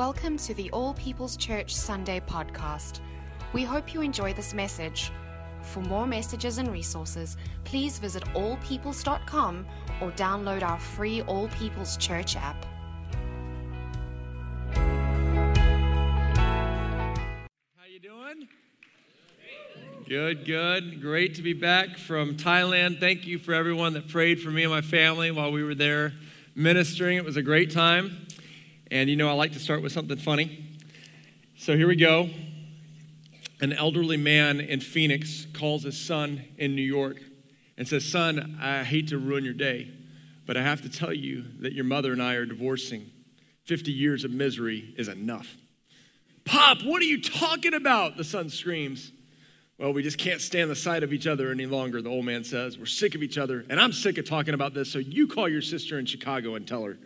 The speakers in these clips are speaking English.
Welcome to the All People's Church Sunday podcast. We hope you enjoy this message. For more messages and resources, please visit allpeoples.com or download our free All People's Church app. How you doing? Good, good. Great to be back from Thailand. Thank you for everyone that prayed for me and my family while we were there ministering. It was a great time. And you know, I like to start with something funny. So here we go. An elderly man in Phoenix calls his son in New York and says, "Son, I hate to ruin your day, but I have to tell you that your mother and I are divorcing. 50 years of misery is enough." "Pop, what are you talking about?" the son screams. "Well, we just can't stand the sight of each other any longer," the old man says. "We're sick of each other, and I'm sick of talking about this, so you call your sister in Chicago and tell her."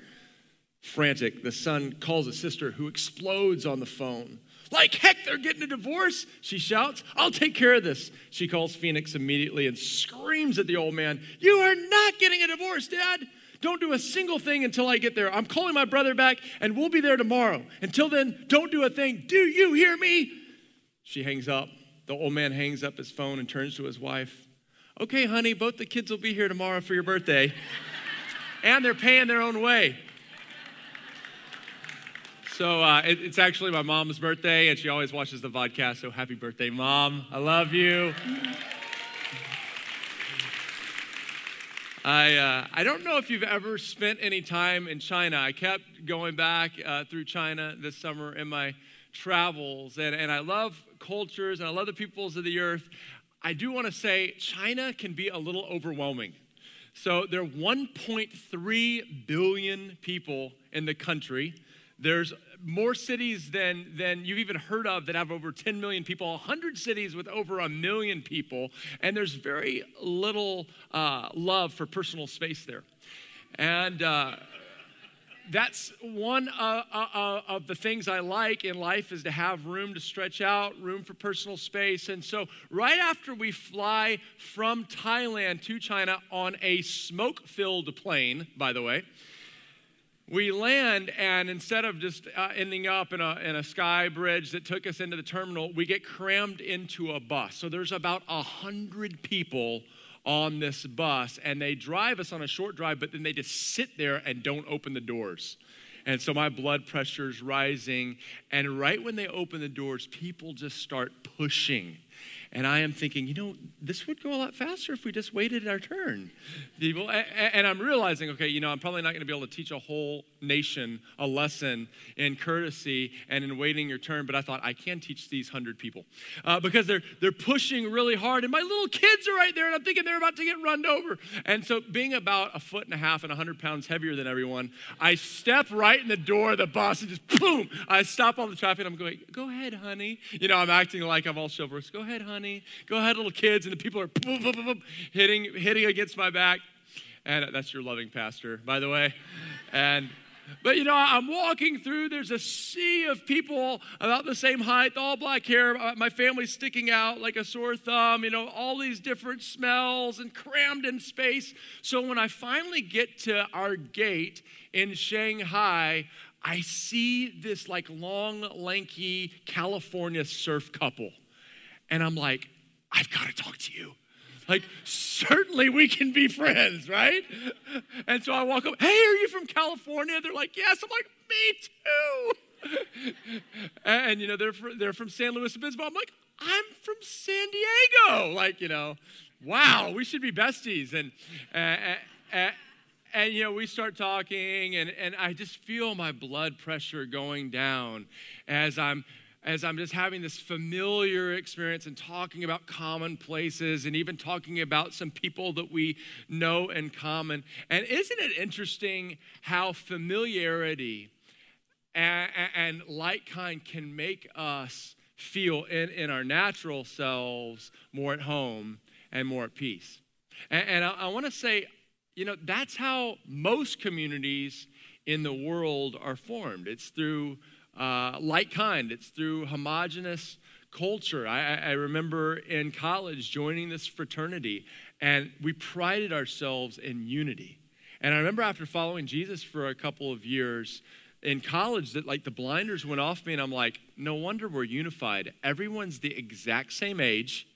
Frantic, the son calls a sister who explodes on the phone. "Like heck, they're getting a divorce," she shouts. "I'll take care of this." She calls Phoenix immediately and screams at the old man, "You are not getting a divorce, Dad. Don't do a single thing until I get there. I'm calling my brother back and we'll be there tomorrow. Until then, don't do a thing. Do you hear me?" She hangs up. The old man hangs up his phone and turns to his wife. "Okay, honey, both the kids will be here tomorrow for your birthday." And they're paying their own way. So it's actually my mom's birthday, and she always watches the podcast, so happy birthday, Mom. I love you. I don't know if you've ever spent any time in China. I kept going back through China this summer in my travels, and I love cultures, and I love the peoples of the earth. I do want to say China can be a little overwhelming. So there are 1.3 billion people in the country. There's more cities than you've even heard of that have over 10 million people, 100 cities with over 1 million people, and there's very little love for personal space there. And that's one of the things I like in life is to have room to stretch out, room for personal space. And so right after we fly from Thailand to China on a smoke-filled plane, by the way, we land, and instead of just ending up in a sky bridge that took us into the terminal, we get crammed into a bus. So there's about 100 people on this bus, and they drive us on a short drive, but then they just sit there and don't open the doors. And so my blood pressure's rising, and right when they open the doors, people just start pushing. And I am thinking, you know, this would go a lot faster if we just waited our turn. People, and I'm realizing, okay, you know, I'm probably not going to be able to teach a whole nation a lesson in courtesy and in waiting your turn, but I thought I can teach these 100 people because they're pushing really hard, and my little kids are right there, and I'm thinking they're about to get run over. And so being about a foot and a half and 100 pounds heavier than everyone, I step right in the door of the bus and just boom, I stop all the traffic. I'm going, "Go ahead, honey." You know, I'm acting like I'm all chivalrous. "Go ahead, honey. Go ahead, little kids," and the people are hitting against my back. And that's your loving pastor, by the way. But you know, I'm walking through. There's a sea of people about the same height, all black hair. My family's sticking out like a sore thumb. You know, all these different smells and crammed in space. So when I finally get to our gate in Shanghai, I see this like long, lanky California surf couple. And I'm like, "I've got to talk to you. Like, certainly we can be friends, right?" And so I walk up, "Hey, are you from California?" They're like, "Yes." I'm like, "Me too." And, you know, they're from San Luis Obispo. I'm like, "I'm from San Diego." Like, you know, wow, we should be besties. And you know, we start talking, and I just feel my blood pressure going down as I'm just having this familiar experience and talking about common places and even talking about some people that we know in common. And isn't it interesting how familiarity and like kind can make us feel in our natural selves more at home and more at peace? And I want to say, you know, that's how most communities in the world are formed. It's through like kind. It's through homogenous culture. I remember in college joining this fraternity, and we prided ourselves in unity. And I remember after following Jesus for a couple of years, in college that like the blinders went off me, and I'm like, no wonder we're unified. Everyone's the exact same age.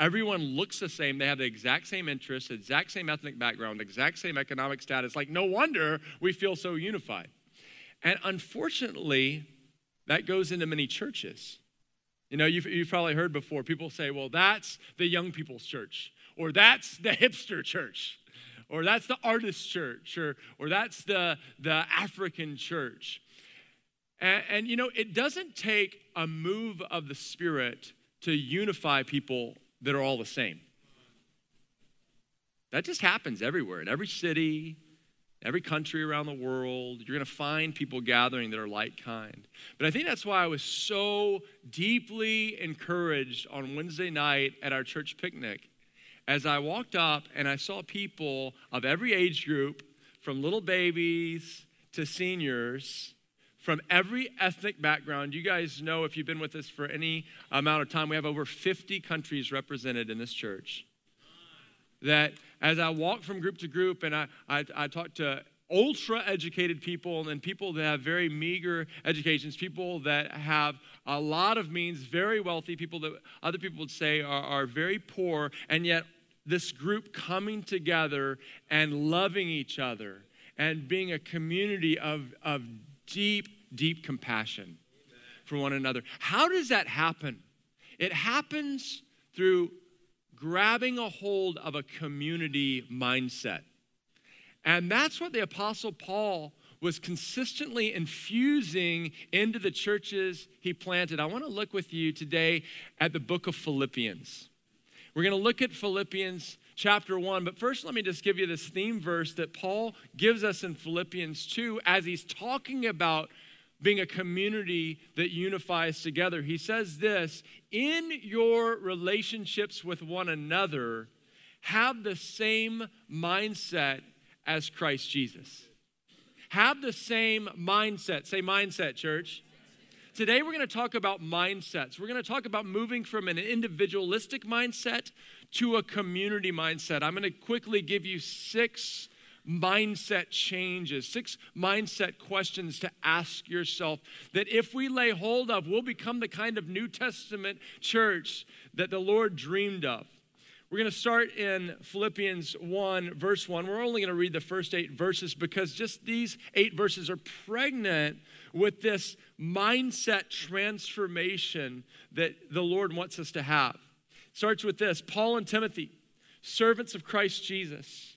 Everyone looks the same. They have the exact same interests, the exact same ethnic background, the exact same economic status. Like, no wonder we feel so unified. And unfortunately, that goes into many churches. You know, you've probably heard before, people say, well, that's the young people's church, or that's the hipster church, or that's the artist church, or that's the African church. And, you know, it doesn't take a move of the Spirit to unify people that are all the same. That just happens everywhere, in every city, every country around the world. You're going to find people gathering that are like kind. But I think that's why I was so deeply encouraged on Wednesday night at our church picnic as I walked up and I saw people of every age group, from little babies to seniors, from every ethnic background. You guys know, if you've been with us for any amount of time, we have over 50 countries represented in this church. That as I walk from group to group and I talk to ultra-educated people and people that have very meager educations, people that have a lot of means, very wealthy, people that other people would say are very poor, and yet this group coming together and loving each other and being a community of deep, deep compassion for one another. How does that happen? It happens through grabbing a hold of a community mindset. And that's what the Apostle Paul was consistently infusing into the churches he planted. I want to look with you today at the book of Philippians. We're going to look at Philippians chapter 1, but first let me just give you this theme verse that Paul gives us in Philippians 2 as he's talking about being a community that unifies together. He says this: in your relationships with one another, have the same mindset as Christ Jesus. Have the same mindset. Say mindset, church. Today we're going to talk about mindsets. We're going to talk about moving from an individualistic mindset to a community mindset. I'm going to quickly give you 6 mindset changes, 6 mindset questions to ask yourself that if we lay hold of, we'll become the kind of New Testament church that the Lord dreamed of. We're going to start in Philippians 1, verse 1. We're only going to read the first 8 verses because just these 8 verses are pregnant with this mindset transformation that the Lord wants us to have. It starts with this: Paul and Timothy, servants of Christ Jesus,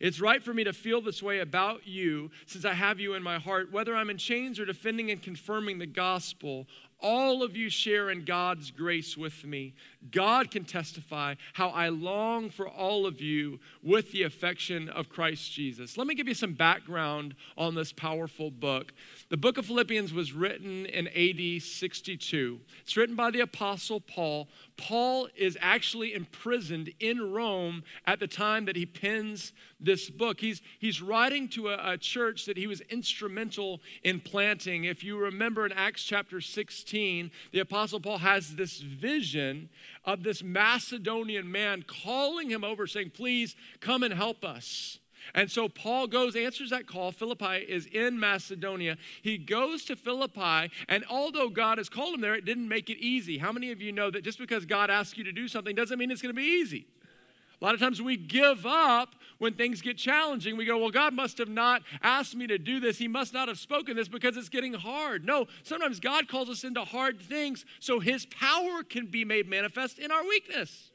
It's right for me to feel this way about you since I have you in my heart. Whether I'm in chains or defending and confirming the gospel, all of you share in God's grace with me. God can testify how I long for all of you with the affection of Christ Jesus. Let me give you some background on this powerful book. The book of Philippians was written in AD 62. It's written by the Apostle Paul. Paul is actually imprisoned in Rome at the time that he pens this book. He's writing to a church that he was instrumental in planting. If you remember in Acts chapter 16, the Apostle Paul has this vision of this Macedonian man calling him over saying, please come and help us. And so Paul goes, answers that call. Philippi is in Macedonia. He goes to Philippi, and although God has called him there, it didn't make it easy. How many of you know that just because God asks you to do something doesn't mean it's going to be easy? A lot of times we give up when things get challenging. We go, well, God must have not asked me to do this. He must not have spoken this because it's getting hard. No, sometimes God calls us into hard things so his power can be made manifest in our weakness.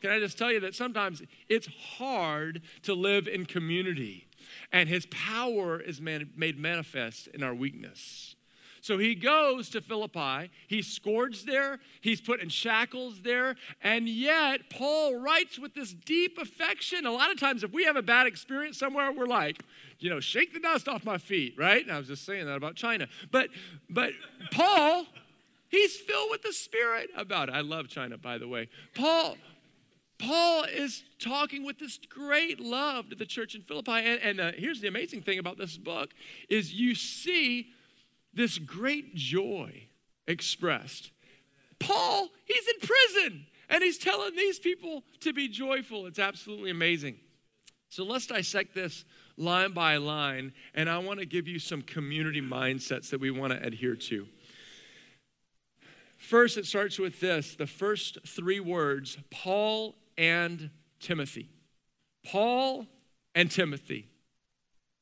Can I just tell you that sometimes it's hard to live in community, and his power is made manifest in our weakness. So he goes to Philippi, he scourged there, he's put in shackles there, and yet Paul writes with this deep affection. A lot of times if we have a bad experience somewhere, we're like, you know, shake the dust off my feet, right? And I was just saying that about China. But Paul He's filled with the Spirit about it. I love China, by the way. Paul is talking with this great love to the church in Philippi. And here's the amazing thing about this book is you see this great joy expressed. Paul, he's in prison, and he's telling these people to be joyful. It's absolutely amazing. So let's dissect this line by line, and I want to give you some community mindsets that we want to adhere to. First, it starts with this, the first three words, Paul and Timothy. Paul and Timothy.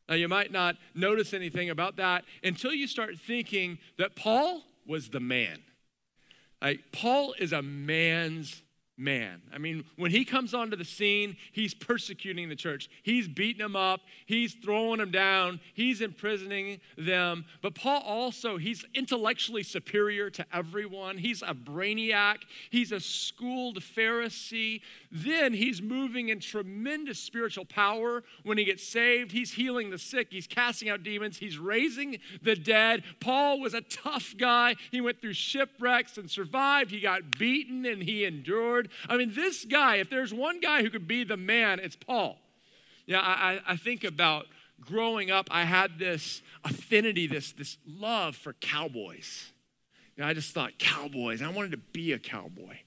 Now, you might not notice anything about that until you start thinking that Paul was the man. Like, Paul is a man's man. I mean, when he comes onto the scene, he's persecuting the church. He's beating them up. He's throwing them down. He's imprisoning them. But Paul also, he's intellectually superior to everyone. He's a brainiac. He's a schooled Pharisee. Then he's moving in tremendous spiritual power when he gets saved. He's healing the sick. He's casting out demons. He's raising the dead. Paul was a tough guy. He went through shipwrecks and survived. He got beaten and he endured. I mean, this guy, if there's one guy who could be the man, it's Paul. Yeah, I think about growing up, I had this affinity, this love for cowboys. You know, I just thought, cowboys, I wanted to be a cowboy.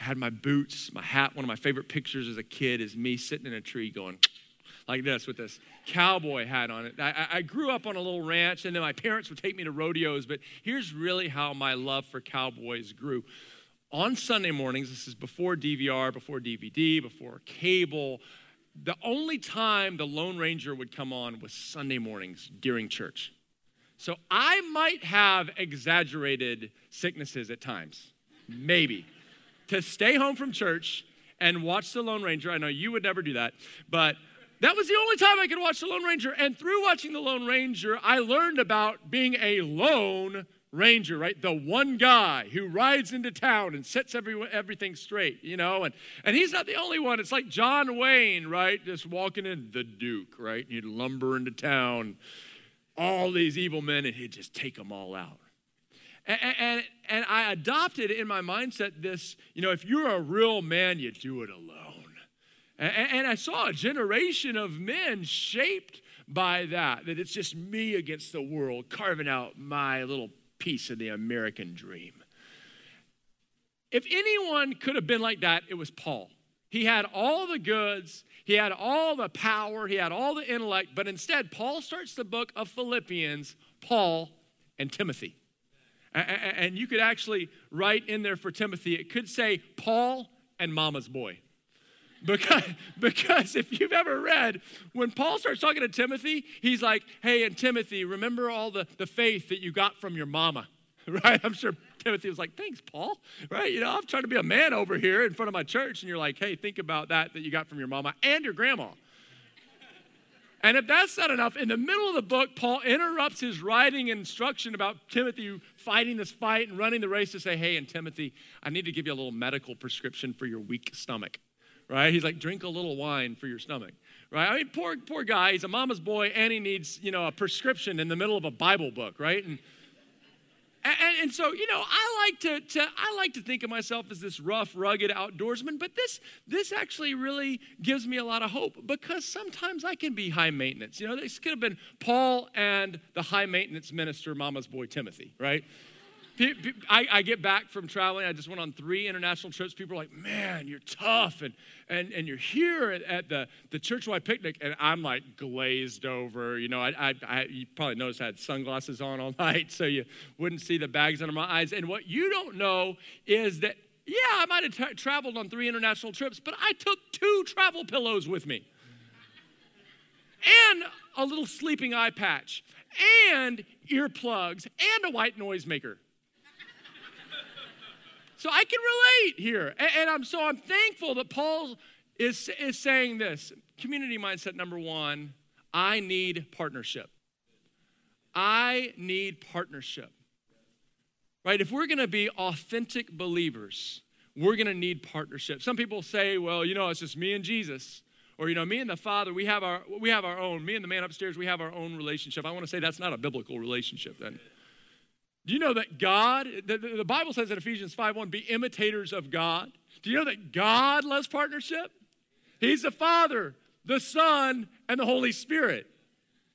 I had my boots, my hat. One of my favorite pictures as a kid is me sitting in a tree going like this with this cowboy hat on it. I grew up on a little ranch, and then my parents would take me to rodeos, but here's really how my love for cowboys grew. On Sunday mornings, this is before DVR, before DVD, before cable, the only time the Lone Ranger would come on was Sunday mornings during church. So I might have exaggerated sicknesses at times, maybe, to stay home from church and watch the Lone Ranger. I know you would never do that, but that was the only time I could watch the Lone Ranger. And through watching the Lone Ranger, I learned about being a lone ranger, right? The one guy who rides into town and sets everything straight, you know, and he's not the only one. It's like John Wayne, right? Just walking in, the Duke, right? And he'd lumber into town, all these evil men, and he'd just take them all out. And I adopted in my mindset this, you know, if you're a real man, you do it alone. And I saw a generation of men shaped by that it's just me against the world, carving out my little piece of the American dream. If anyone could have been like that, it was Paul. He had all the goods, he had all the power, he had all the intellect, but instead, Paul starts the book of Philippians, Paul and Timothy. And you could actually write in there for Timothy, it could say Paul and Mama's boy. Because if you've ever read, when Paul starts talking to Timothy, he's like, hey, and Timothy, remember all the faith that you got from your mama, right? I'm sure Timothy was like, thanks, Paul, right? You know, I'm trying to be a man over here in front of my church. And you're like, hey, think about that you got from your mama and your grandma. And if that's not enough, in the middle of the book, Paul interrupts his writing instruction about Timothy fighting this fight and running the race to say, hey, and Timothy, I need to give you a little medical prescription for your weak stomach. Right? He's like, drink a little wine for your stomach, right? I mean, poor guy, he's a mama's boy, and he needs, you know, a prescription in the middle of a Bible book, right? And so, you know, I like to think of myself as this rough, rugged outdoorsman, but this actually really gives me a lot of hope because sometimes I can be high maintenance. You know, this could have been Paul and the high maintenance minister, mama's boy, Timothy, right? I get back from traveling. I just went on 3 international trips. People are like, man, you're tough. And you're here at the church-wide picnic. And I'm like glazed over. You know, you probably noticed I had sunglasses on all night, so you wouldn't see the bags under my eyes. And what you don't know is that, yeah, I might have traveled on 3 international trips, but I took 2 travel pillows with me. And a little sleeping eye patch. And earplugs. And a white noisemaker. So I can relate here, and I'm thankful that Paul is saying this. Community mindset number 1, I need partnership. I need partnership, right? If we're going to be authentic believers, we're going to need partnership. Some people say, well, you know, it's just me and Jesus, or, you know, me and the Father, we have our own, me and the man upstairs, we have our own relationship. I want to say that's not a biblical relationship then. Do you know that God, the Bible says in Ephesians 5:1, be imitators of God. Do you know that God loves partnership? He's the Father, the Son, and the Holy Spirit.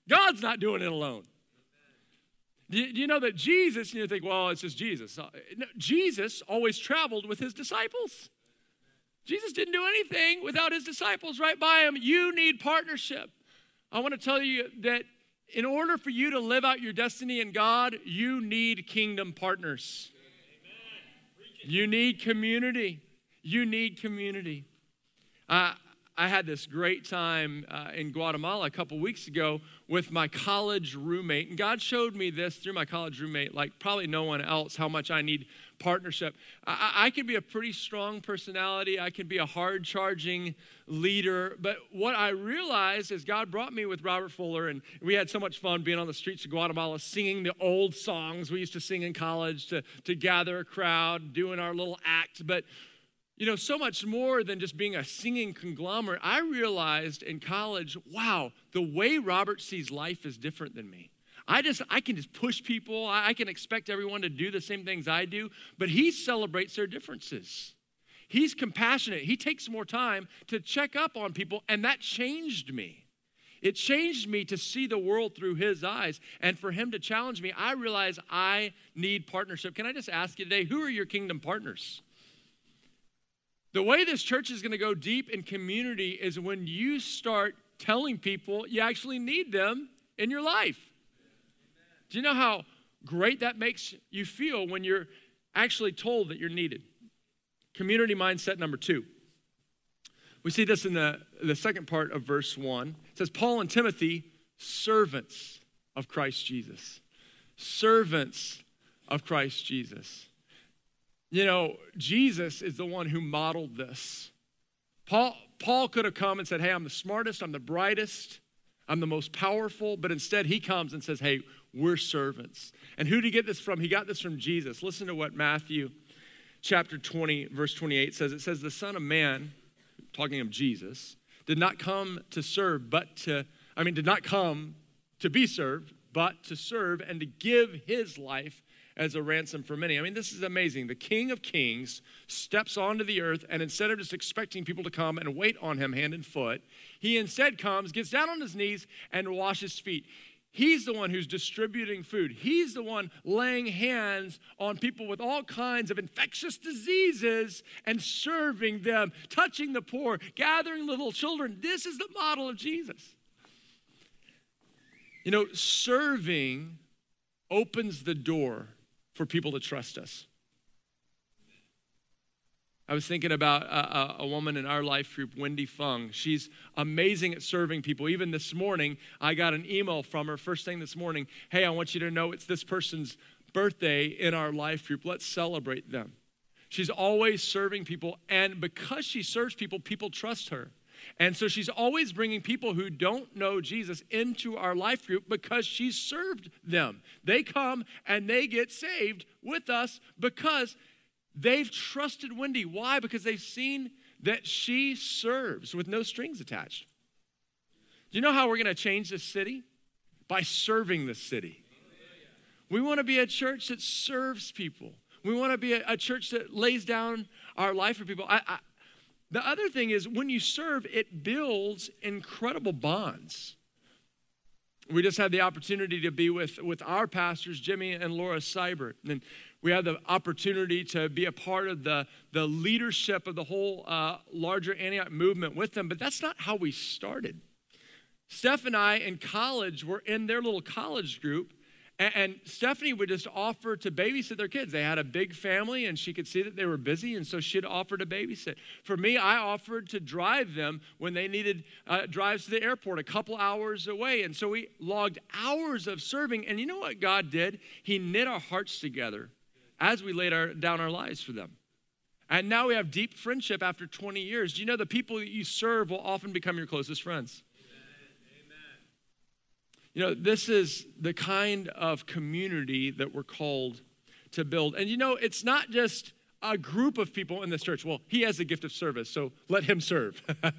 God's not doing it alone. Do you know that Jesus, and you think, well, it's just Jesus. No, Jesus always traveled with his disciples. Jesus didn't do anything without his disciples right by him. You need partnership. I want to tell you that in order for you to live out your destiny in God, you need kingdom partners. Amen. You need community. You need community. I had this great time in Guatemala a couple weeks ago with my college roommate. And God showed me this through my college roommate, like probably no one else, how much I need partnership. I can be a pretty strong personality. I can be a hard-charging leader. But what I realized is God brought me with Robert Fuller, and we had so much fun being on the streets of Guatemala, singing the old songs we used to sing in college to gather a crowd, doing our little act. But you know, so much more than just being a singing conglomerate, I realized in college, wow, the way Robert sees life is different than me. I can just push people. I can expect everyone to do the same things I do, but he celebrates their differences. He's compassionate. He takes more time to check up on people, and that changed me. It changed me to see the world through his eyes, and for him to challenge me, I realized I need partnership. Can I just ask you today, who are your kingdom partners? The way this church is going to go deep in community is when you start telling people you actually need them in your life. Amen. Do you know how great that makes you feel when you're actually told that you're needed? Community mindset number 2. We see this in the second part of verse 1. It says, Paul and Timothy, servants of Christ Jesus. Servants of Christ Jesus. You know, Jesus is the one who modeled this. Paul could have come and said, hey, I'm the smartest, I'm the brightest, I'm the most powerful, but instead he comes and says, hey, we're servants. And who did he get this from? He got this from Jesus. Listen to what Matthew chapter 20, verse 28 says. It says, the Son of Man, talking of Jesus, did not come to be served, but to serve and to give his life as a ransom for many. I mean, this is amazing. The King of Kings steps onto the earth, and instead of just expecting people to come and wait on him hand and foot, he instead comes, gets down on his knees, and washes feet. He's the one who's distributing food. He's the one laying hands on people with all kinds of infectious diseases and serving them, touching the poor, gathering little children. This is the model of Jesus. You know, serving opens the door for people to trust us. I was thinking about a woman in our life group, Wendy Fung. She's amazing at serving people. Even this morning, I got an email from her first thing this morning. Hey, I want you to know it's this person's birthday in our life group. Let's celebrate them. She's always serving people, and because she serves people, people trust her. And so she's always bringing people who don't know Jesus into our life group because she served them. They come and they get saved with us because they've trusted Wendy. Why? Because they've seen that she serves with no strings attached. Do you know how we're going to change this city? By serving this city. We want to be a church that serves people. We want to be a church that lays down our life for people. The other thing is when you serve, it builds incredible bonds. We just had the opportunity to be with our pastors, Jimmy and Laura Seibert. And we had the opportunity to be a part of the leadership of the whole larger Antioch movement with them. But that's not how we started. Steph and I in college were in their little college group. And Stephanie would just offer to babysit their kids. They had a big family, and she could see that they were busy, and so she'd offer to babysit. For me, I offered to drive them when they needed drives to the airport a couple hours away. And so we logged hours of serving. And you know what God did? He knit our hearts together as we laid down our lives for them. And now we have deep friendship after 20 years. Do you know the people that you serve will often become your closest friends? You know, this is the kind of community that we're called to build. And you know, it's not just a group of people in this church. Well, he has the gift of service, so let him serve. I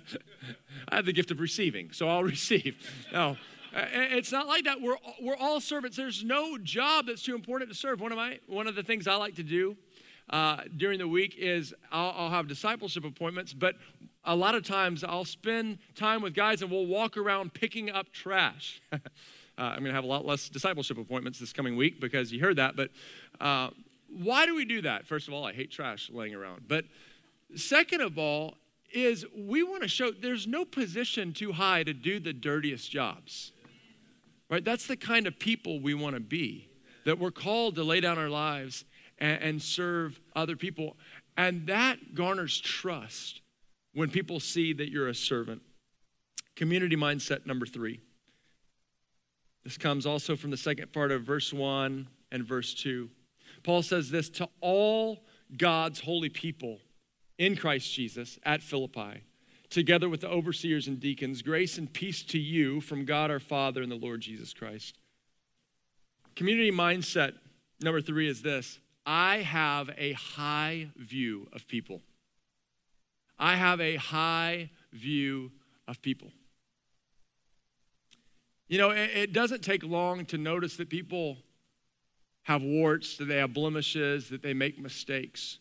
have the gift of receiving, so I'll receive. No, It's not like that. We're all servants. There's no job that's too important to serve. One of the things I like to do during the week is I'll have discipleship appointments, but a lot of times I'll spend time with guys and we'll walk around picking up trash. I'm going to have a lot less discipleship appointments this coming week because you heard that. But why do we do that? First of all, I hate trash laying around. But second of all is we want to show there's no position too high to do the dirtiest jobs. Right? That's the kind of people we want to be, that we're called to lay down our lives and serve other people. And that garners trust when people see that you're a servant. Community mindset number 3. This comes also from the second part of verse 1 and verse 2. Paul says this, to all God's holy people in Christ Jesus at Philippi, together with the overseers and deacons, grace and peace to you from God our Father and the Lord Jesus Christ. Community mindset number 3 is this. I have a high view of people. I have a high view of people. You know, it doesn't take long to notice that people have warts, that they have blemishes, that they make mistakes.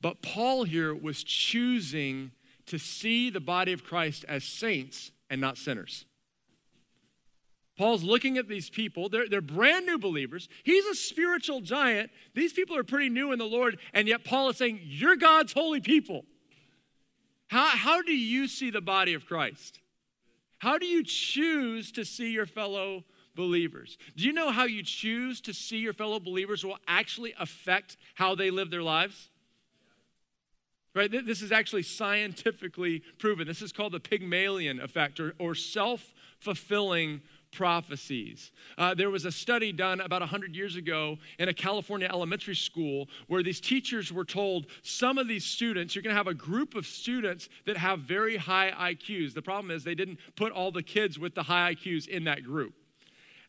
But Paul here was choosing to see the body of Christ as saints and not sinners. Paul's looking at these people. They're brand new believers. He's a spiritual giant. These people are pretty new in the Lord, and yet Paul is saying, you're God's holy people. How do you see the body of Christ? How do you choose to see your fellow believers? Do you know how you choose to see your fellow believers will actually affect how they live their lives? Right? This is actually scientifically proven. This is called the Pygmalion effect or self-fulfilling prophecies. There was a study done about 100 years ago in a California elementary school where these teachers were told some of these students, you're going to have a group of students that have very high IQs. The problem is they didn't put all the kids with the high IQs in that group.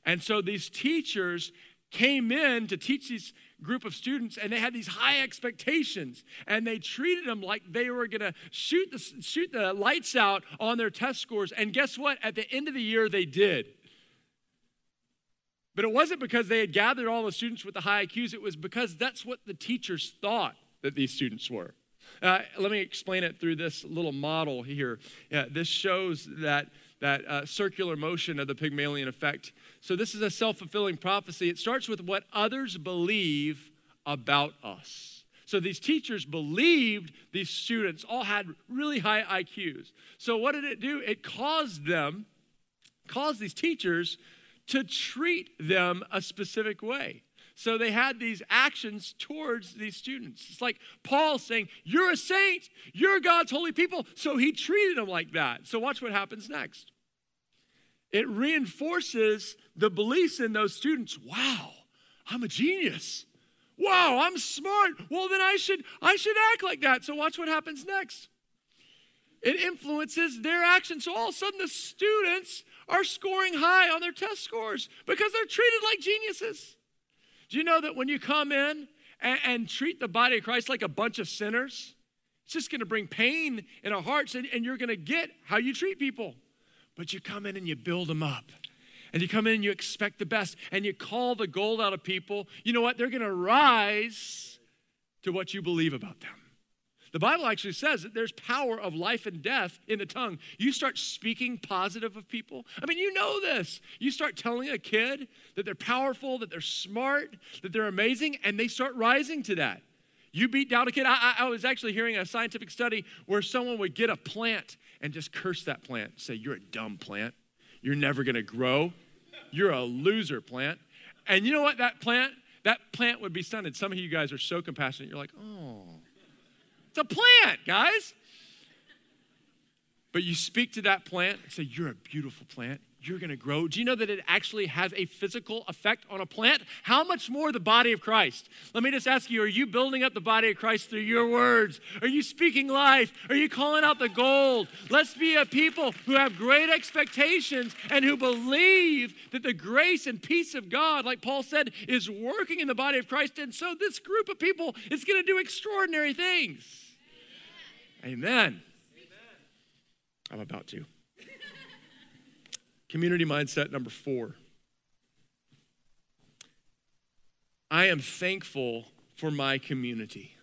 And so these teachers came in to teach these group of students, and they had these high expectations, and they treated them like they were going to shoot the lights out on their test scores. And guess what? At the end of the year, they did. But it wasn't because they had gathered all the students with the high IQs. It was because that's what the teachers thought that these students were. Let me explain it through this little model here. Yeah, this shows that circular motion of the Pygmalion effect. So this is a self-fulfilling prophecy. It starts with what others believe about us. So these teachers believed these students all had really high IQs. So what did it do? It caused these teachers to treat them a specific way. So they had these actions towards these students. It's like Paul saying, you're a saint, you're God's holy people. So he treated them like that. So watch what happens next. It reinforces the beliefs in those students. Wow, I'm a genius. Wow, I'm smart. Well, then I should act like that. So watch what happens next. It influences their actions. So all of a sudden the students are scoring high on their test scores because they're treated like geniuses. Do you know that when you come in and treat the body of Christ like a bunch of sinners, it's just going to bring pain in our hearts, and you're going to get how you treat people. But you come in and you build them up. And you come in and you expect the best, and you call the gold out of people. You know what? They're going to rise to what you believe about them. The Bible actually says that there's power of life and death in the tongue. You start speaking positive of people. I mean, you know this. You start telling a kid that they're powerful, that they're smart, that they're amazing, and they start rising to that. You beat down a kid. I was actually hearing a scientific study where someone would get a plant and just curse that plant. Say, you're a dumb plant. You're never going to grow. You're a loser plant. And you know what? That plant would be stunted. Some of you guys are so compassionate. You're like, oh. It's a plant, guys. But you speak to that plant and say, you're a beautiful plant. You're going to grow. Do you know that it actually has a physical effect on a plant? How much more the body of Christ? Let me just ask you, are you building up the body of Christ through your words? Are you speaking life? Are you calling out the gold? Let's be a people who have great expectations and who believe that the grace and peace of God, like Paul said, is working in the body of Christ. And so this group of people is going to do extraordinary things. Amen. I'm about to. Community mindset number 4. I am thankful for my community.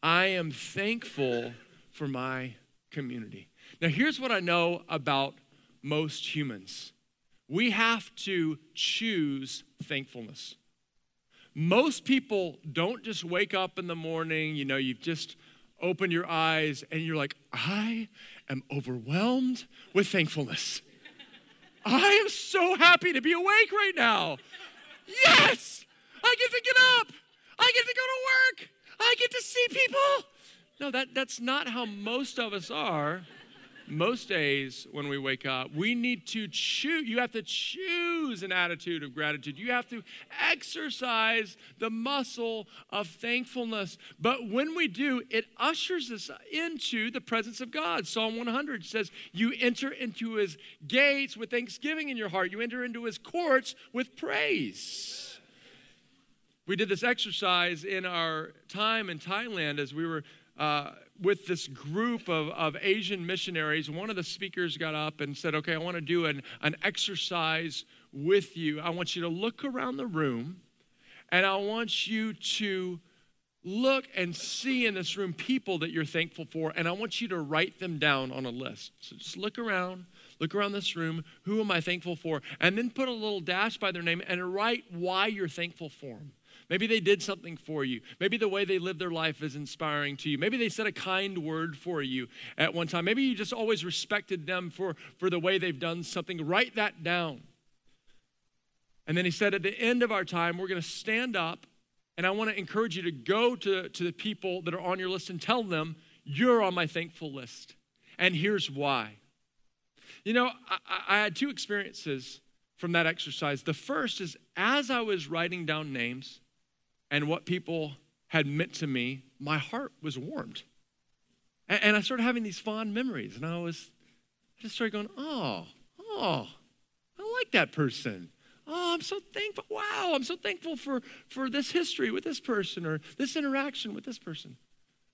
I am thankful for my community. Now, here's what I know about most humans. We have to choose thankfulness. Most people don't just wake up in the morning, you've just opened your eyes and you're like, I am overwhelmed with thankfulness. I am so happy to be awake right now. Yes, I get to get up. I get to go to work. I get to see people. No, that's not how most of us are. Most days when we wake up, we need to choose. You have to choose an attitude of gratitude. You have to exercise the muscle of thankfulness. But when we do, it ushers us into the presence of God. Psalm 100 says, you enter into his gates with thanksgiving in your heart. You enter into his courts with praise. We did this exercise in our time in Thailand as we were with this group of Asian missionaries. One of the speakers got up and said, okay, I want to do an exercise with you. I want you to look around the room, and I want you to look and see in this room people that you're thankful for, and I want you to write them down on a list. So just look around this room. Who am I thankful for? And then put a little dash by their name and write why you're thankful for them. Maybe they did something for you. Maybe the way they live their life is inspiring to you. Maybe they said a kind word for you at one time. Maybe you just always respected them for the way they've done something. Write that down. And then he said, at the end of our time, we're going to stand up, and I want to encourage you to go to the people that are on your list and tell them, you're on my thankful list, and here's why. I had 2 experiences from that exercise. The first is, as I was writing down names and what people had meant to me, my heart was warmed. And I started having these fond memories. And I just started going, oh, I like that person. Oh, I'm so thankful. Wow, I'm so thankful for this history with this person or this interaction with this person.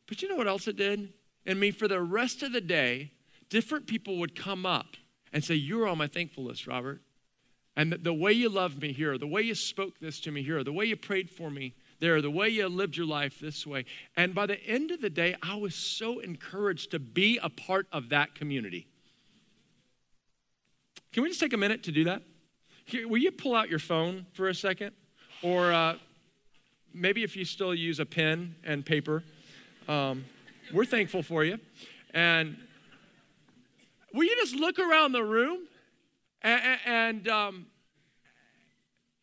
But you know what else it did? And me, for the rest of the day, different people would come up and say, you're on my thankful list, Robert. And the way you loved me here, the way you spoke this to me here, the way you prayed for me there, the way you lived your life this way. And by the end of the day, I was so encouraged to be a part of that community. Can we just take a minute to do that? Here, will you pull out your phone for a second? Or maybe if you still use a pen and paper, we're thankful for you. And will you just look around the room? And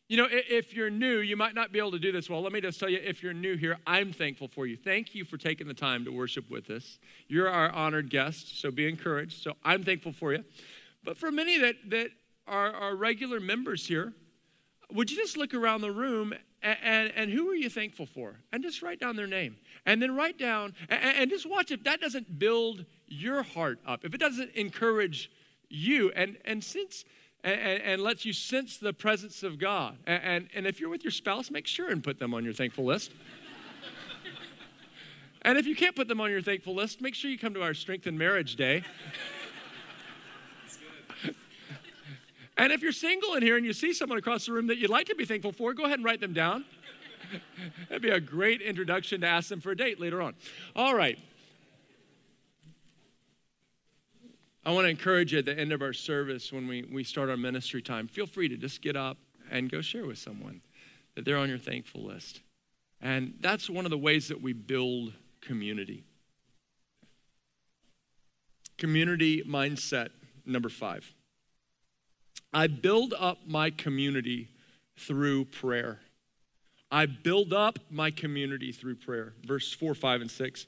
if you're new, you might not be able to do this well. Let me just tell you, if you're new here, I'm thankful for you. Thank you for taking the time to worship with us. You're our honored guest, so be encouraged. So I'm thankful for you. But for many that are regular members here, would you just look around the room and who are you thankful for? And just write down their name. And then write down, and just watch if that doesn't build your heart up, if it doesn't encourage you and lets you sense the presence of God. And if you're with your spouse, make sure and put them on your thankful list. And if you can't put them on your thankful list, make sure you come to our Strength in Marriage Day. That's good. And if you're single in here and you see someone across the room that you'd like to be thankful for, go ahead and write them down. That'd be a great introduction to ask them for a date later on. All right. I want to encourage you at the end of our service when we start our ministry time, feel free to just get up and go share with someone that they're on your thankful list. And that's one of the ways that we build community. Community mindset number 5. I build up my community through prayer. I build up my community through prayer. Verse 4, 5, and 6.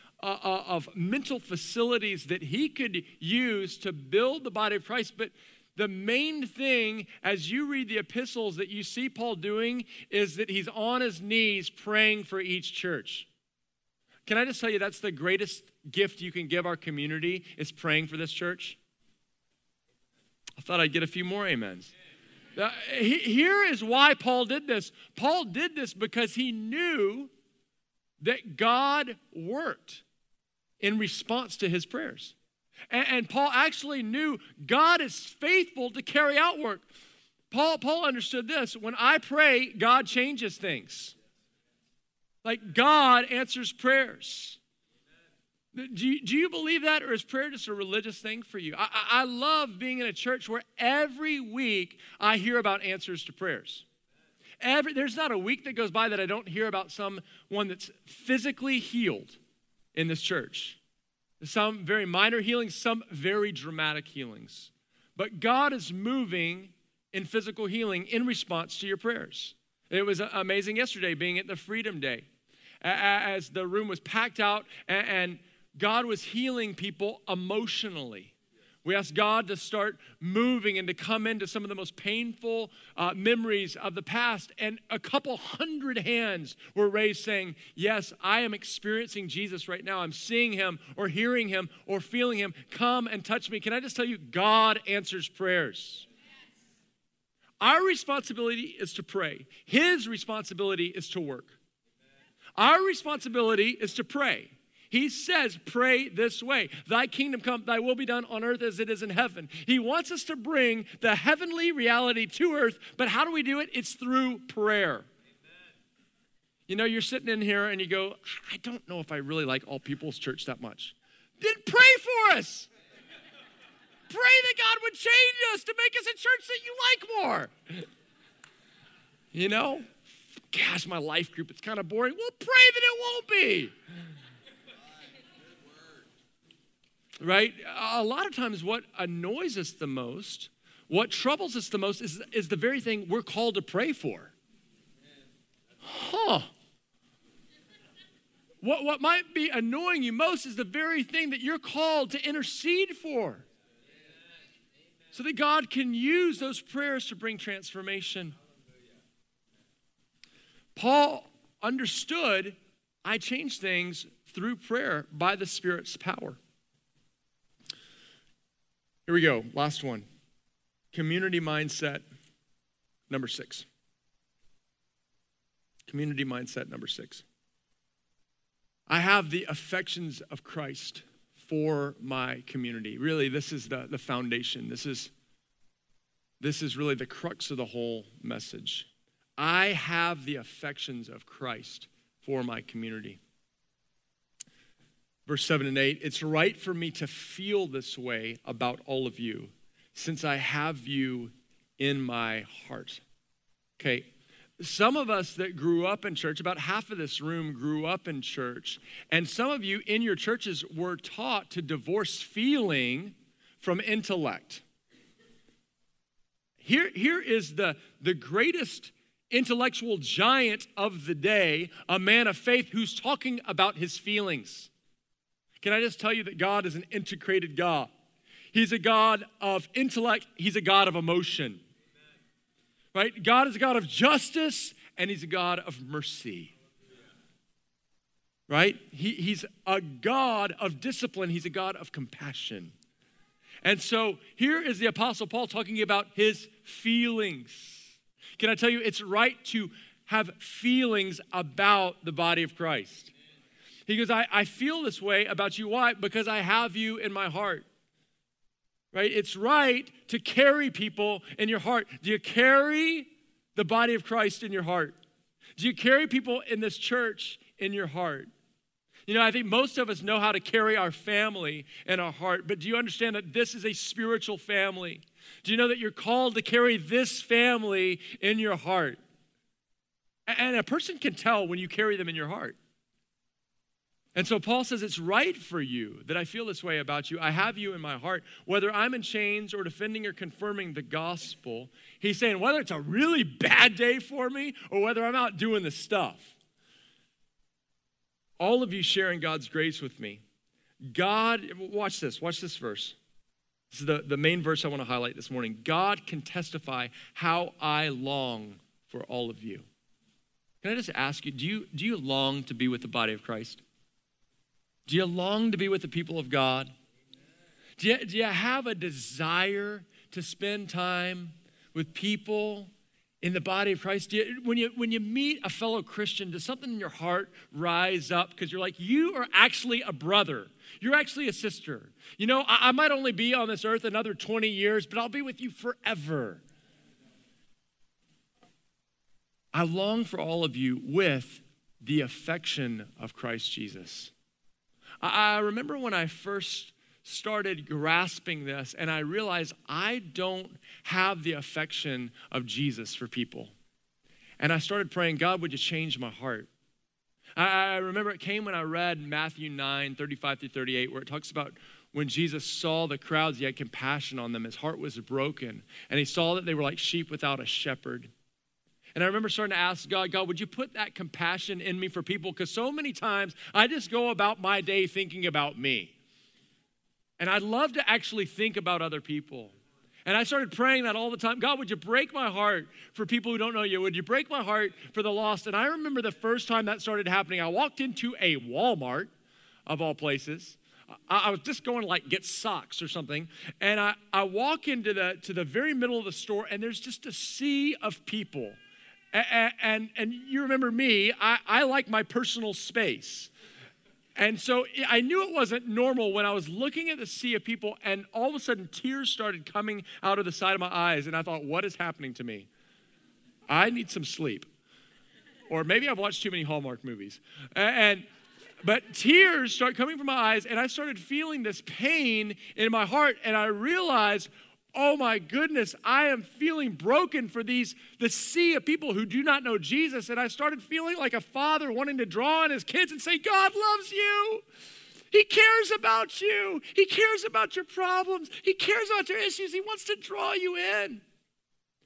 of mental facilities that he could use to build the body of Christ, but The main thing as you read the epistles that you see Paul doing is that he's on his knees praying for each church. Can I just tell you that's the greatest gift you can give our community is praying for this church? I thought I'd get a few more amens. Here is why Paul did this. Paul did this because he knew that God worked in response to his prayers. And Paul actually knew God is faithful to carry out work. Paul understood this. When I pray, God changes things. Like God answers prayers. Do you believe that, or is prayer just a religious thing for you? I love being in a church where every week I hear about answers to prayers. There's not a week that goes by that I don't hear about someone that's physically healed in this church. Some very minor healings, some very dramatic healings. But God is moving in physical healing in response to your prayers. It was amazing yesterday being at the Freedom Day as the room was packed out and God was healing people emotionally. We asked God to start moving and to come into some of the most painful memories of the past. And a couple hundred hands were raised saying, yes, I am experiencing Jesus right now. I'm seeing him or hearing him or feeling him. Come and touch me. Can I just tell you, God answers prayers. Our responsibility is to pray. His responsibility is to work. Our responsibility is to pray. He says, pray this way. Thy kingdom come, thy will be done on earth as it is in heaven. He wants us to bring the heavenly reality to earth, but how do we do it? It's through prayer. Amen. You know, you're sitting in here and you go, I don't know if I really like All People's Church that much. Then pray for us. Pray that God would change us to make us a church that you like more. You know, gosh, my life group, it's kind of boring. Well, pray that it won't be. Right? A lot of times what annoys us the most, what troubles us the most is the very thing we're called to pray for. Huh. What might be annoying you most is the very thing that you're called to intercede for. So that God can use those prayers to bring transformation. Paul understood, I change things through prayer by the Spirit's power. Here we go, last one. Community mindset number 6. Community mindset number 6. I have the affections of Christ for my community. Really, this is the foundation. This is really the crux of the whole message. I have the affections of Christ for my community. Verse 7 and 8, it's right for me to feel this way about all of you, since I have you in my heart. Okay, some of us that grew up in church, about half of this room grew up in church, and some of you in your churches were taught to divorce feeling from intellect. Here is the greatest intellectual giant of the day, a man of faith who's talking about his feelings. Can I just tell you that God is an integrated God? He's a God of intellect. He's a God of emotion, right? God is a God of justice, and he's a God of mercy, right? He's a God of discipline. He's a God of compassion. And so here is the Apostle Paul talking about his feelings. Can I tell you, it's right to have feelings about the body of Christ. He goes, I feel this way about you. Why? Because I have you in my heart, right? It's right to carry people in your heart. Do you carry the body of Christ in your heart? Do you carry people in this church in your heart? You know, I think most of us know how to carry our family in our heart, but do you understand that this is a spiritual family? Do you know that you're called to carry this family in your heart? And a person can tell when you carry them in your heart. And so Paul says, it's right for you that I feel this way about you. I have you in my heart. Whether I'm in chains or defending or confirming the gospel, he's saying whether it's a really bad day for me or whether I'm out doing the stuff, all of you sharing God's grace with me. God, watch this verse. This is the main verse I want to highlight this morning. God can testify how I long for all of you. Can I just ask you, do you long to be with the body of Christ? Do you long to be with the people of God? Do you have a desire to spend time with people in the body of Christ? When you meet a fellow Christian, does something in your heart rise up? Because you're like, you are actually a brother. You're actually a sister. You know, I might only be on this earth another 20 years, but I'll be with you forever. I long for all of you with the affection of Christ Jesus. I remember when I first started grasping this and I realized I don't have the affection of Jesus for people. And I started praying, God, would you change my heart? I remember it came when I read Matthew 9, 35 through 38, where it talks about when Jesus saw the crowds, he had compassion on them. His heart was broken. And he saw that they were like sheep without a shepherd. And I remember starting to ask God, would you put that compassion in me for people? Because so many times I just go about my day thinking about me. And I'd love to actually think about other people. And I started praying that all the time. God, would you break my heart for people who don't know you? Would you break my heart for the lost? And I remember the first time that started happening, I walked into a Walmart, of all places. I was just going to like get socks or something. And I walk into the very middle of the store, and there's just a sea of people. And you remember me, I like my personal space. And so I knew it wasn't normal when I was looking at the sea of people and all of a sudden tears started coming out of the side of my eyes. And I thought, what is happening to me? I need some sleep. Or maybe I've watched too many Hallmark movies. But tears start coming from my eyes and I started feeling this pain in my heart. And I realized, oh my goodness, I am feeling broken for the sea of people who do not know Jesus. And I started feeling like a father wanting to draw on his kids and say, God loves you. He cares about you. He cares about your problems. He cares about your issues. He wants to draw you in.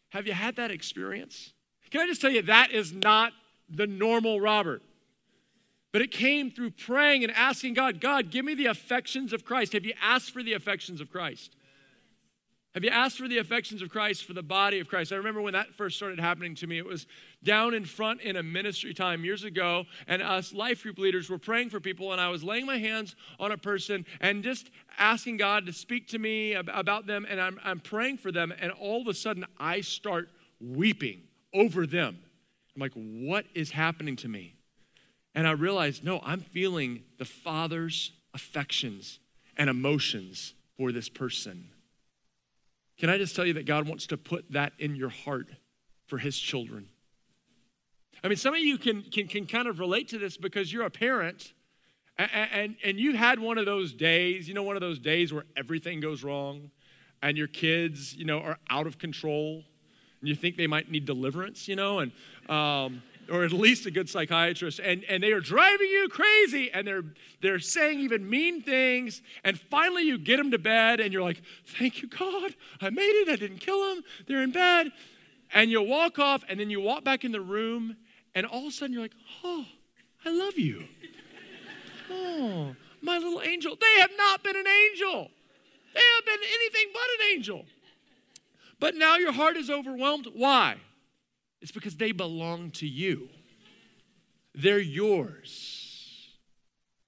Have you had that experience? Can I just tell you, that is not the normal Robert. But it came through praying and asking God, God, give me the affections of Christ. Have you asked for the affections of Christ? Have you asked for the affections of Christ for the body of Christ? I remember when that first started happening to me, it was down in front in a ministry time years ago, and us life group leaders were praying for people, and I was laying my hands on a person and just asking God to speak to me about them, and I'm praying for them, and all of a sudden I start weeping over them. I'm like, what is happening to me? And I realized, no, I'm feeling the Father's affections and emotions for this person. Can I just tell you that God wants to put that in your heart for his children? I mean, some of you can kind of relate to this because you're a parent and you had one of those days, you know, one of those days where everything goes wrong and your kids, you know, are out of control and you think they might need deliverance, you know, and or at least a good psychiatrist, and they are driving you crazy, and they're saying even mean things, and finally you get them to bed, and you're like, thank you, God, I made it, I didn't kill them, they're in bed, and you walk off, and then you walk back in the room, and all of a sudden you're like, oh, I love you. Oh, my little angel. They have not been an angel. They have been anything but an angel. But now your heart is overwhelmed. Why? It's because they belong to you. They're yours.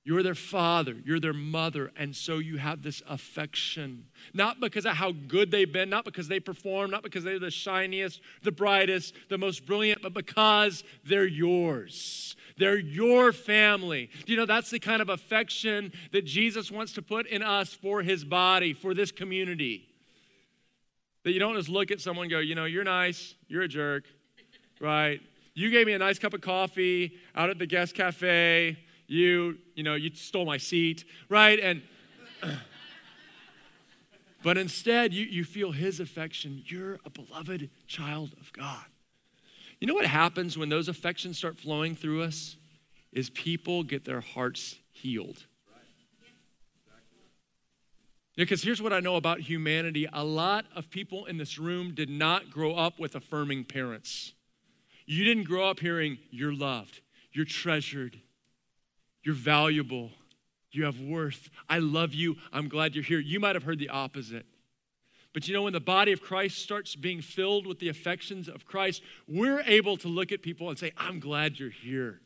You're their father. You're their mother. And so you have this affection. Not because of how good they've been, not because they perform, not because they're the shiniest, the brightest, the most brilliant, but because they're yours. They're your family. Do you know that's the kind of affection that Jesus wants to put in us for his body, for this community? That you don't just look at someone and go, you know, you're nice, you're a jerk. Right? You gave me a nice cup of coffee out at the guest cafe. You stole my seat, right? And but instead, you feel his affection. You're a beloved child of God. You know what happens when those affections start flowing through us? Is people get their hearts healed. Because here's what I know about humanity. A lot of people in this room did not grow up with affirming parents. You didn't grow up hearing, you're loved, you're treasured, you're valuable, you have worth, I love you, I'm glad you're here. You might have heard the opposite. But you know, when the body of Christ starts being filled with the affections of Christ, we're able to look at people and say, I'm glad you're here.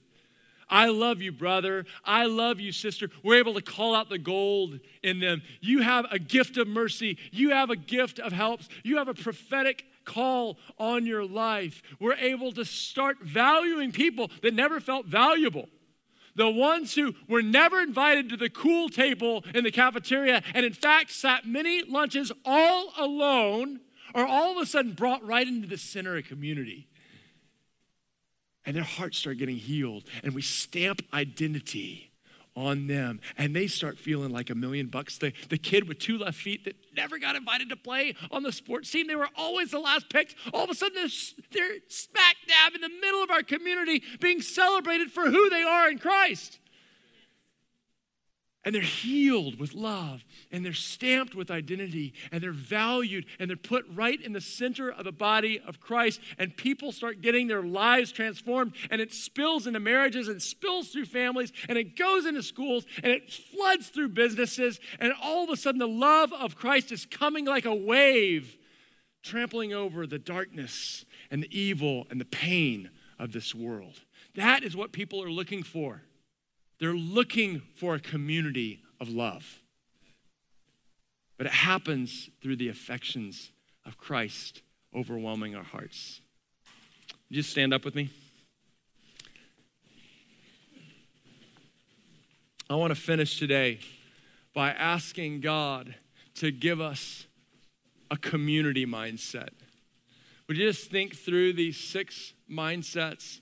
I love you, brother. I love you, sister. We're able to call out the gold in them. You have a gift of mercy. You have a gift of helps. You have a prophetic call on your life. We're able to start valuing people that never felt valuable. The ones who were never invited to the cool table in the cafeteria and in fact sat many lunches all alone are all of a sudden brought right into the center of community. And their hearts start getting healed and we stamp identity on them and they start feeling like $1 million bucks. The kid with 2 left feet that never got invited to play on the sports team, they were always the last picked. All of a sudden they're smack dab in the middle of our community being celebrated for who they are in Christ. And they're healed with love and they're stamped with identity and they're valued and they're put right in the center of the body of Christ and people start getting their lives transformed and it spills into marriages and spills through families and it goes into schools and it floods through businesses and all of a sudden the love of Christ is coming like a wave, trampling over the darkness and the evil and the pain of this world. That is what people are looking for. They're looking for a community of love. But it happens through the affections of Christ overwhelming our hearts. Would you stand up with me? I want to finish today by asking God to give us a community mindset. Would you just think through these 6 mindsets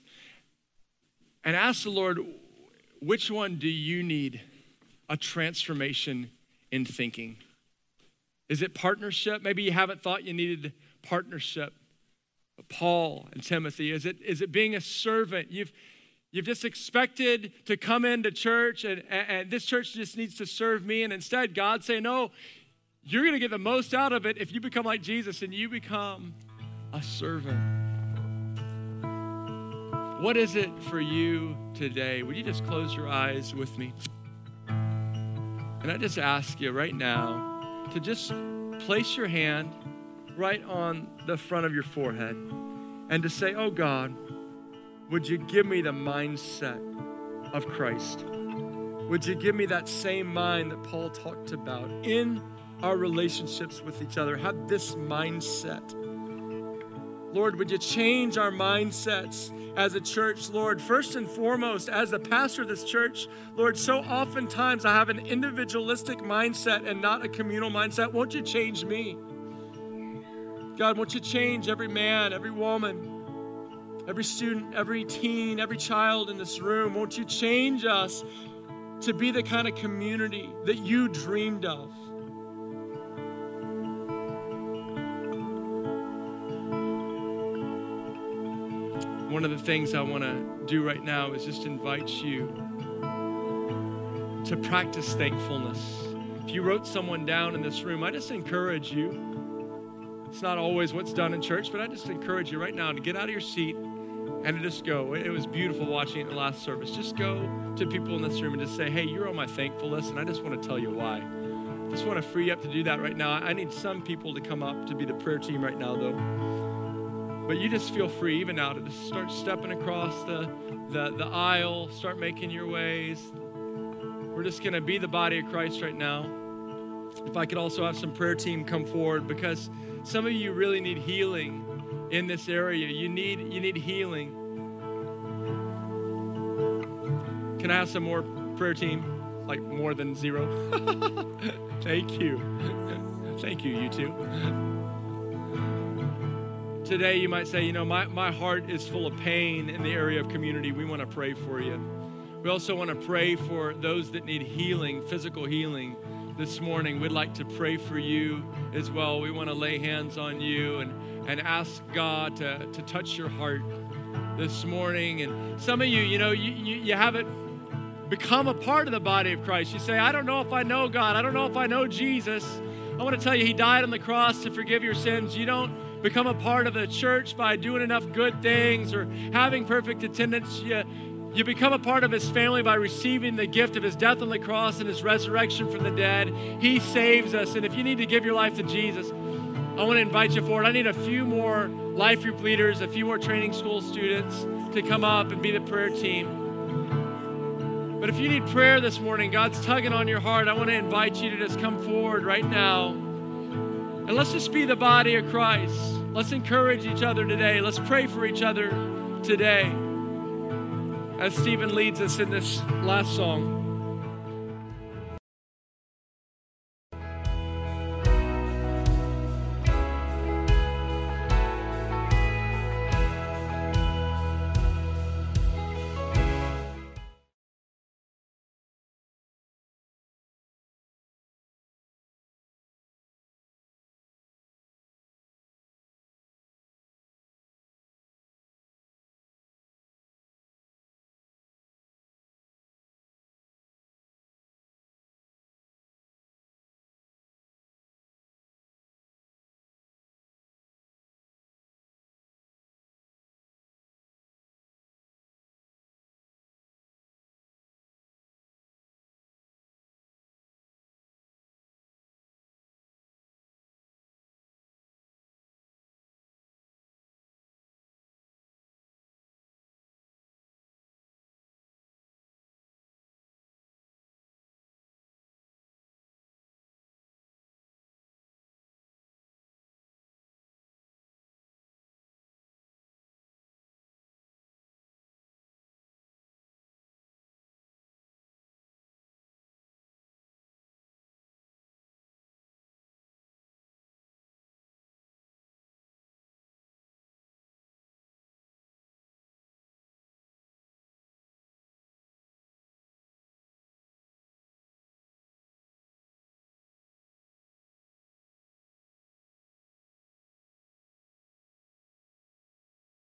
and ask the Lord, which one do you need a transformation in thinking? Is it partnership? Maybe you haven't thought you needed partnership. But Paul and Timothy, is it being a servant? You've just expected to come into church and this church just needs to serve me. And instead God say, no, you're gonna get the most out of it if you become like Jesus and you become a servant. What is it for you today? Would you just close your eyes with me? And I just ask you right now to just place your hand right on the front of your forehead and to say, oh God, would you give me the mindset of Christ? Would you give me that same mind that Paul talked about in our relationships with each other? Have this mindset. Lord, would you change our mindsets as a church, Lord? First and foremost, as the pastor of this church, Lord, so oftentimes I have an individualistic mindset and not a communal mindset. Won't you change me? God, won't you change every man, every woman, every student, every teen, every child in this room? Won't you change us to be the kind of community that you dreamed of? One of the things I want to do right now is just invite you to practice thankfulness. If you wrote someone down in this room, I just encourage you. It's not always what's done in church, but I just encourage you right now to get out of your seat and to just go. It was beautiful watching it in the last service. Just go to people in this room and just say, hey, you're on my thankful list, and I just want to tell you why. I just want to free you up to do that right now. I need some people to come up to be the prayer team right now, though. But you just feel free even now to just start stepping across the aisle, start making your ways. We're just gonna be the body of Christ right now. If I could also have some prayer team come forward, because some of you really need healing in this area. You need healing. Can I have some more prayer team? Like more than 0? Thank you. Thank you, you two. Today, you might say, you know, my heart is full of pain in the area of community. We want to pray for you. We also want to pray for those that need healing, physical healing this morning. We'd like to pray for you as well. We want to lay hands on you and ask God to touch your heart this morning. And some of you, you know, you haven't become a part of the body of Christ. You say, I don't know if I know God. I don't know if I know Jesus. I want to tell you, he died on the cross to forgive your sins. You don't become a part of the church by doing enough good things or having perfect attendance. You become a part of his family by receiving the gift of his death on the cross and his resurrection from the dead. He saves us. And if you need to give your life to Jesus, I want to invite you forward. I need a few more life group leaders, a few more training school students to come up and be the prayer team. But if you need prayer this morning, God's tugging on your heart, I want to invite you to just come forward right now. And let's just be the body of Christ. Let's encourage each other today. Let's pray for each other today as Stephen leads us in this last song.